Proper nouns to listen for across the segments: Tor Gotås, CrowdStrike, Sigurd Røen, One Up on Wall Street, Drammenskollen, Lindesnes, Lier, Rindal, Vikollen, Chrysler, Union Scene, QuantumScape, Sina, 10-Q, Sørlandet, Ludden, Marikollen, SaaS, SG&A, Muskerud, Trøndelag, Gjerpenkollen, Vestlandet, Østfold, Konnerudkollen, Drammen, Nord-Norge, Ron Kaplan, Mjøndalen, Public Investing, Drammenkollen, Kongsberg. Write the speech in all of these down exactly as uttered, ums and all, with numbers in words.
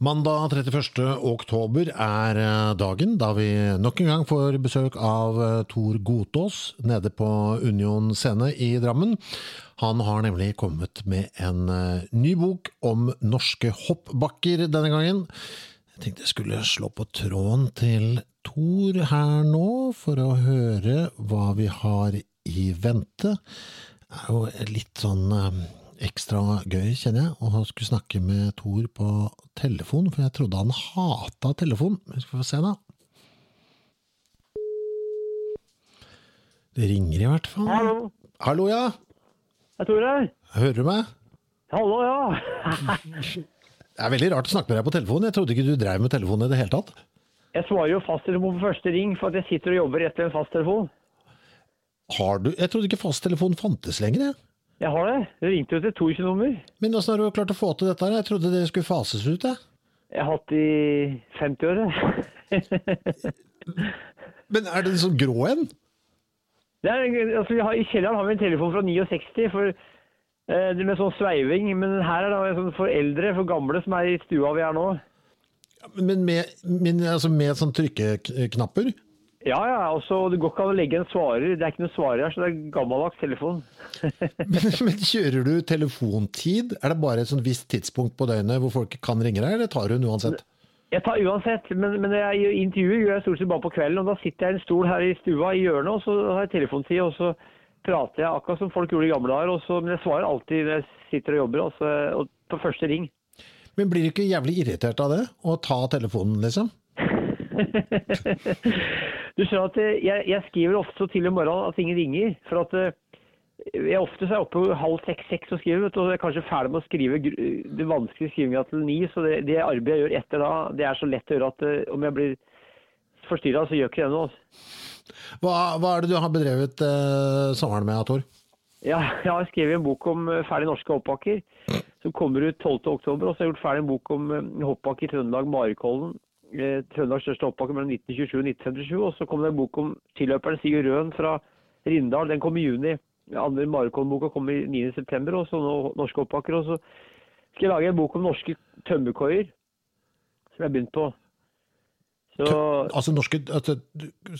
Mandag trettiførste oktober er dagen da vi nok en gang får besøk av Tor Gotås nede på Union Scene I Drammen. Han har nemlig kommet med en ny bok om norske hoppbakker denne gangen. Jeg tenkte jeg skulle slå på tråden til Tor her nå for å høre hva vi har I vente. Det er jo litt sånn... Ekstra gøy, kjenner jeg, og han skulle snakke med Tor på telefon, for jeg trodde han hatet telefon. Vi skal få se da. Det ringer I hvert fall. Hallo. Hallo, ja. Jeg tror det. Hører du meg? Hallo, ja. Det er veldig rart å snakke med deg på telefon. Jeg trodde ikke du drev med telefonen I det hele tatt. Jeg svarer jo fasttelefon på første ring, for at jeg sitter og jobber etter en fasttelefon. Har du? Jeg trodde ikke fasttelefonen fantes lenger, jeg. Jeg har det. Det ringte jo til to tjuenummer. Men hvordan har du klart å få til dette? Jeg trodde det skulle fases ut, jeg. Jeg har hatt I femti år, det. Men er det en sånn grå en? Det er, altså, har, I kjelleren har vi en telefon fra seksti ni, for, eh, med sånn sveiving, men her er det sånn for eldre, for gamle som er I stua vi er nå. Men med, med, altså med sånn trykknapper? Ja, ja, altså, det går ikke an å legge en svarer. Det er ikke noen svarer her, så det er gammeldags telefon. men, men kjører du telefontid? Er det bare et sånn visst tidspunkt på døgnet hvor folk kan ringe deg, eller tar du den uansett? Jeg tar uansett, men, men jeg gjør intervjuer gjør jeg stort sett bare på kvelden, og da sitter jeg I en stol her I stua I hjørnet, og så har jeg telefontid, og så prater jeg akkurat som folk gjorde I gamle dager, og så, men jeg svarer alltid når jeg sitter og jobber, og så, og på første ring. Men blir du ikke jævlig irritert av det, å ta telefonen, liksom? Du skjønner at jeg, jeg skriver ofte til I morgen at ingen ringer, for at jeg ofte så er oppe halv seks, seks og skriver, og jeg er kanskje ferdig med å skrive det vanskelige skrivingen til ni, så det, det arbeidet jeg gjør etter da, det er så lett å gjøre at om jeg blir forstyrret, så gjør ikke det noe. Hva, hva er det du har bedrevet eh, sommeren med, Tor? Ja, jeg har skrevet en bok om ferdig norske hoppbakker, som kommer ut tolvte oktober, og så har jeg gjort ferdig en bok om hoppbakker I Trøndelag, Marikollen, Trøndegs største hoppbakke mellom nitten tjuesju og nitten femtisju, og så kom det en bok om tilløperen Sigurd Røen fra Rindal, den kom I juni, andre Marikollen-boka kom I niende september, og så norske hoppbakker, og så skal jeg lage en bok om norske tømmerkøyer, som jeg begynte på. Så... Tø- altså norske,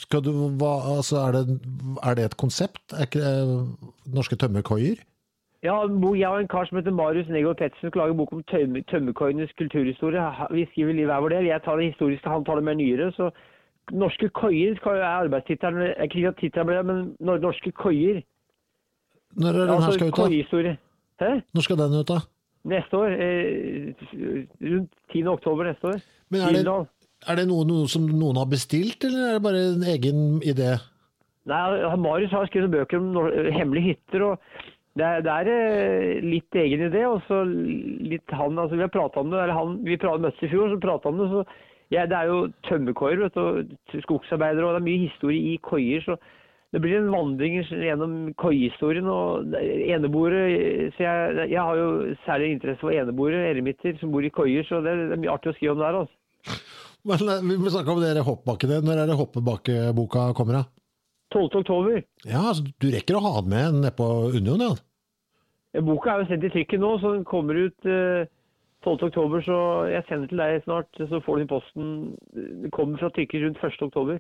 skal du, hva, altså er det, er det et konsept? Er ikke det norske tømmerkøyer? Ja, jeg og en kar som heter Marius Negro Petersen skal lage en bok om tøm- tømmerkøyenes kulturhistorie. Vi skriver liv hver vår del. Jeg tar det historiske, han tar det mer nyere. Så norske køyer er arbeidstitteren, jeg kan ikke at tittelen ble det, men norske køyer. Når er den altså, her skal ut da? Køyehistorie. Hæ? Når skal den ut da? Neste år, eh, rundt tiende oktober neste år. Men er det, er det noe, noe som noen har bestilt, eller er det bare en egen idé? Nei, Marius har skrevet bøker om nor- hemmelige hytter og... Det er, det er litt egen idé, og så litt han, altså vi har pratet om det, eller han, vi pratet møttes I fjor, så pratet om det, så ja, det er jo tømmerkøyer, vet du, og skogsarbeidere, og det er mye historie I køyer, så det blir en vandring gjennom køyehistorien, og eneboere, så jeg, jeg har jo særlig interesse for eneboere, eremitter som bor I køyer, så det, det er mye artig å skrive om det her, altså. Men vi må snakke om dere hoppbakkene, når er det hoppebakkeboka kommer da? tolvte oktober. Ja, så du rekker å ha den med ned på Union, ja. Boka er jo sendt I trykket nå, så den kommer ut tolvte oktober, så jeg sender til deg snart, så får du I posten. Den kommer fra trykket rundt første oktober.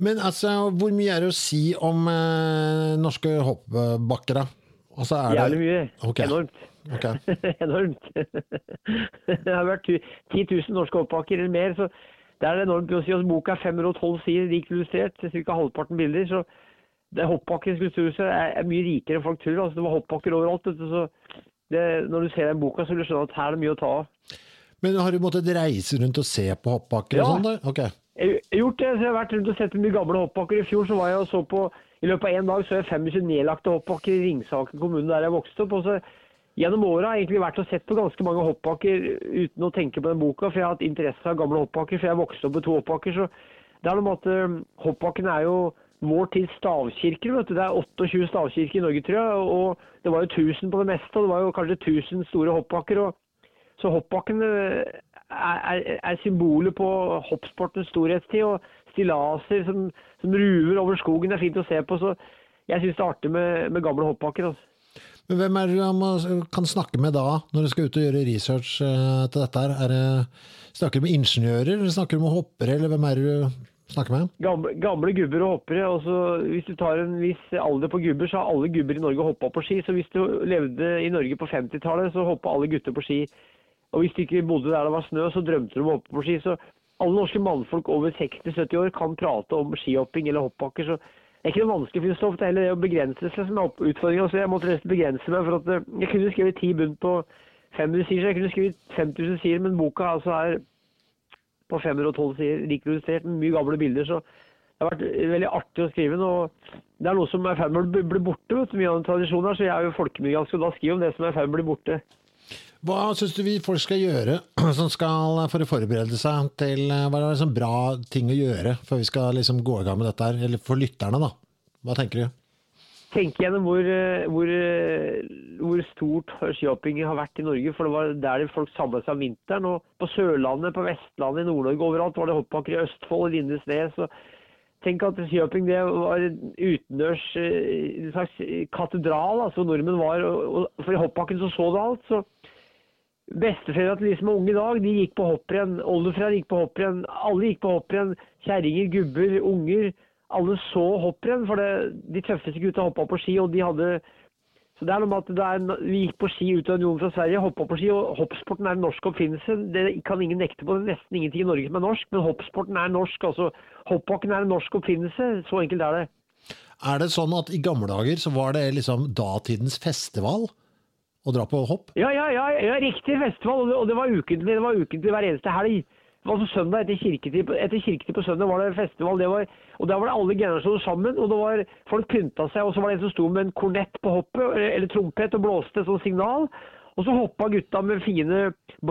Men altså, hvor mye er det å si om eh, norske hoppbakker da? Altså, er det... Jævlig mye, okay. Enormt. Okay. Enormt. Det har vært ti tusen norske oppbakker eller mer, så det er enormt. Boka er fem hundre og tolv sider, rikt illustrert, cirka halvparten bilder, så det hoppbakker skulpturer er, er mye rikere enn folk tror. Altså, det var hoppbakker overalt, så det, når du ser den boka, så vil du skjønne at her er det mye å ta av. Men har du måttet reise rundt og se på hoppbakker ja. Og sånn? Ja, okay. Jeg har gjort det, så jeg har vært rundt og sett mye gamle hoppbakker. I fjor så var jeg og så på, i løpet av en dag så er jeg fem tusen nedlagte hoppbakker i Ringsaker kommune der jeg vokste opp, og så gjennom året har jeg egentlig vært og sett på ganske mange hoppbakker uten å tenke på den boka, for jeg har hatt interesse av gamle hoppbakker, for jeg vokste opp med to hoppbakker, så det er noe med at hoppbakken er jo vår tids stavkirker, vet du, det er tjueåtte stavkirker i Norge, tror jeg, og det var jo tusen på det meste, og det var jo kanskje tusen store hoppbakker, og så hoppbakken er, er, er symbolet på hoppsportens storhetstid, og stillaser som, som ruver over skogen er fint å se på, så jeg synes det er artig med, med gamle hoppbakker, altså. Men hvem er det man kan snakke med da, når du skal ut og gjøre research til dette her? Er det, snakker du med ingeniører, eller snakker du med hoppere, eller hvem er det du snakker med? Gamle, gamle gubber og hoppere, og så hvis du tar en viss alder på gubber, så har alle gubber i Norge hoppet på ski, så hvis du levde i Norge på femtitallet, så hoppet alle gutter på ski, og hvis du ikke bodde der det var snø, så drømte du om å hoppe på ski, så alle norske mannfolk over seksti til sytti år kan prate om skihopping eller hoppbakker, så det er ikke noe vanskelig filosof, det er heller det å begrense seg som er utfordringen, så jeg måtte nesten begrense meg, for at jeg kunne skrive ti bunn på fem hundre sider, så jeg kunne skrive fem tusen sider, men boka altså er på fem hundre og tolv sider, rikt illustrert, mye gamle bilder, så det har vært veldig artig å skrive den, og det er noe som er ferdig med å bli borte, vet du, mye av den tradisjonen her, så jeg er jo folkemusikalsk, og da skriver om det som er ferdig med å bli borte. Hva synes du vi folk skal gjøre, som skal for å forberede seg til, hva er det sånn bra ting å gjøre, før vi skal liksom gå i gang med dette her, eller for lytterne da? Hva tenker du? Tenk gjennom hvor, hvor, hvor stort skihoppingen har vært i Norge, for det var der folk samlet seg om vinteren, og på Sørlandet, på Vestlandet, i Nord-Norge, overalt var det hoppbakker i Østfold og Lindesnes, og tenk at skihopping det var utendørs en slags katedral, altså nordmenn var, og, og for i hoppbakken så så det alt, så besteforeldre til de som er unge i dag, de gikk på hopprenn, oldeforeldre gikk på hopprenn, alle gikk på hopprenn, kjerringer, gubber, unger, alle så hopprenn, for det, de tøffeste gutta hoppet på ski, og de hadde, så det er noe med at der, vi gikk på ski ut av Union fra Sverige, hoppet på ski, og hoppsporten er en norsk oppfinnelse, det kan ingen nekte på, det er nesten ingenting i Norge som er norsk, men hoppsporten er norsk, altså hoppbakken er en norsk oppfinnelse, så enkelt er det. Er det sånn at i gamle dager så var det liksom datidens festival? Og dra på hopp? Ja, ja, ja, ja riktig festival, og det, og det var ukentlig, det var ukentlig hver eneste helg. Det var på søndag etter kirketid, etter kirketid på søndag var det festival, det var, og der var det alle generasjoner sammen, og det var, folk pynta seg, og så var det en som stod med en kornett på hoppet, eller trompet, og blåste som signal, og så hoppa gutta med fine,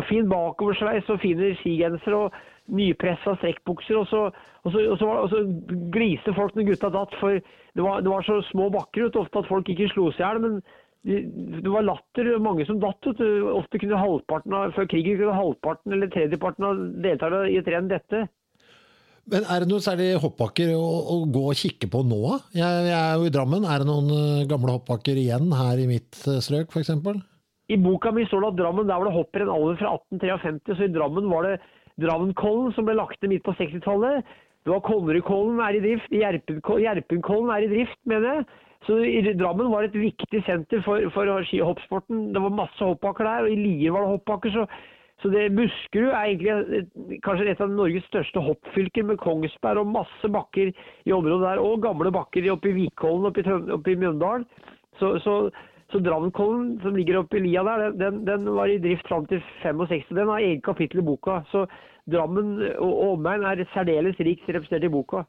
fin bakoversveis, og fine skigenser, og nypressa strekkbukser, og så, og, så, og, så var, og så gliste folk når gutta datt, for det var, det var så små bakker ut, ofte at folk ikke slo seg her, men det var latter, mange som datt ut, ofte kunne halvparten av, før krigen kunne halvparten eller tredjeparten av deltakere i et renn dette. Men er det noen særlig hoppbakker å, å gå og kikke på nå? Jeg, jeg er jo i Drammen, er det noen gamle hoppbakker igjen her i mitt strøk for eksempel? I boka mi står det at Drammen, der var det hopper en alder fra atten femtitre, så i Drammen var det Drammenskollen som ble lagt ned midt på sekstitallet, det var Konnerudkollen er i drift, Gjerpenkollen er i drift, mener jeg. Så Drammen var et viktig senter for, for skihoppsporten. Det var masse hoppbakker der, og i Lier var det hoppbakker. Så, så det, Muskerud er egentlig kanskje et av Norges største hoppfylker med Kongsberg og masse bakker i området der, og gamle bakker oppe i Vikollen, oppe i, oppe i Mjøndalen. Så, så, så Drammenkollen som ligger oppe i lia der, den, den var i drift fram til sekstifem, den har eget kapittel i boka. Så Drammen og omegn er særdeles rikt representert i boka.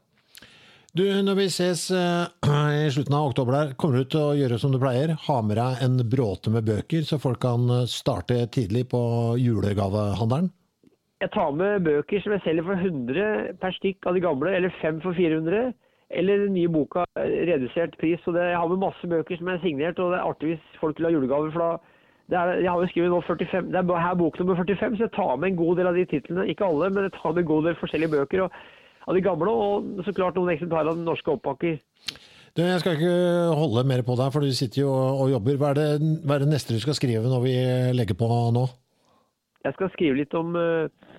Du, når vi ses uh, i slutten av oktober der, kommer du til å gjøre som du pleier, ha med deg en bråte med bøker, så folk kan starte tidlig på julegavehandelen? Jeg tar med bøker som jeg selger for hundre per stykk av de gamle, eller fem for fire hundre, eller den nye boka redusert pris. Så det, jeg har med masse bøker som er signert, og det er artig hvis folk vil ha julegaver, for da, det er, jeg har jo skrevet nå førtifem, det er her bok nummer førtifem, så jeg tar med en god del av de titlene, ikke alle, men jeg tar med en god del forskjellige bøker, og av de gamle, og så klart noen eksemplarer av norske oppbakker. Du, jeg skal ikke holde mer på deg, for du sitter jo og jobber. Hva er det, hva er det neste du skal skrive når vi legger på nå? Jeg skal skrive litt om uh,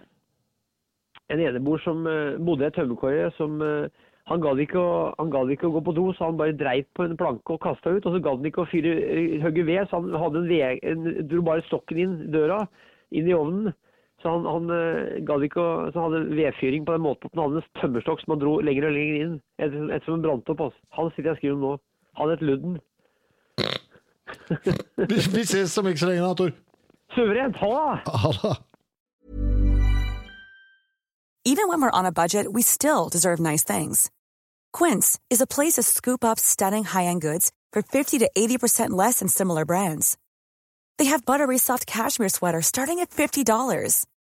en enebor som uh, bodde i et tømmerkåre, som uh, Han gadd ikke å, han gadd ikke å gå på do, så han bare dreit på en planke og kastet ut, og så gadd han ikke å fyre høgge ved, så han hadde en ve, en, dro bare stokken inn døra, inn i ovnen, så han, han gadd ikke å, så han hadde vedfyring på den måten, han hadde en tømmerstokk som han dro lenger og lenger inn, etter, etter som han brant opp, altså. Han sitter jeg og skriver om nå. Han het Ludden. vi, vi ses om ikke så lenge, Tor. Suverent, ha da! Ha da! Even when we're on a budget, we still deserve nice things. Quince is a place to scoop up stunning high-end goods for fifty to eighty percent less than similar brands. They have buttery soft cashmere sweaters starting at fifty dollars,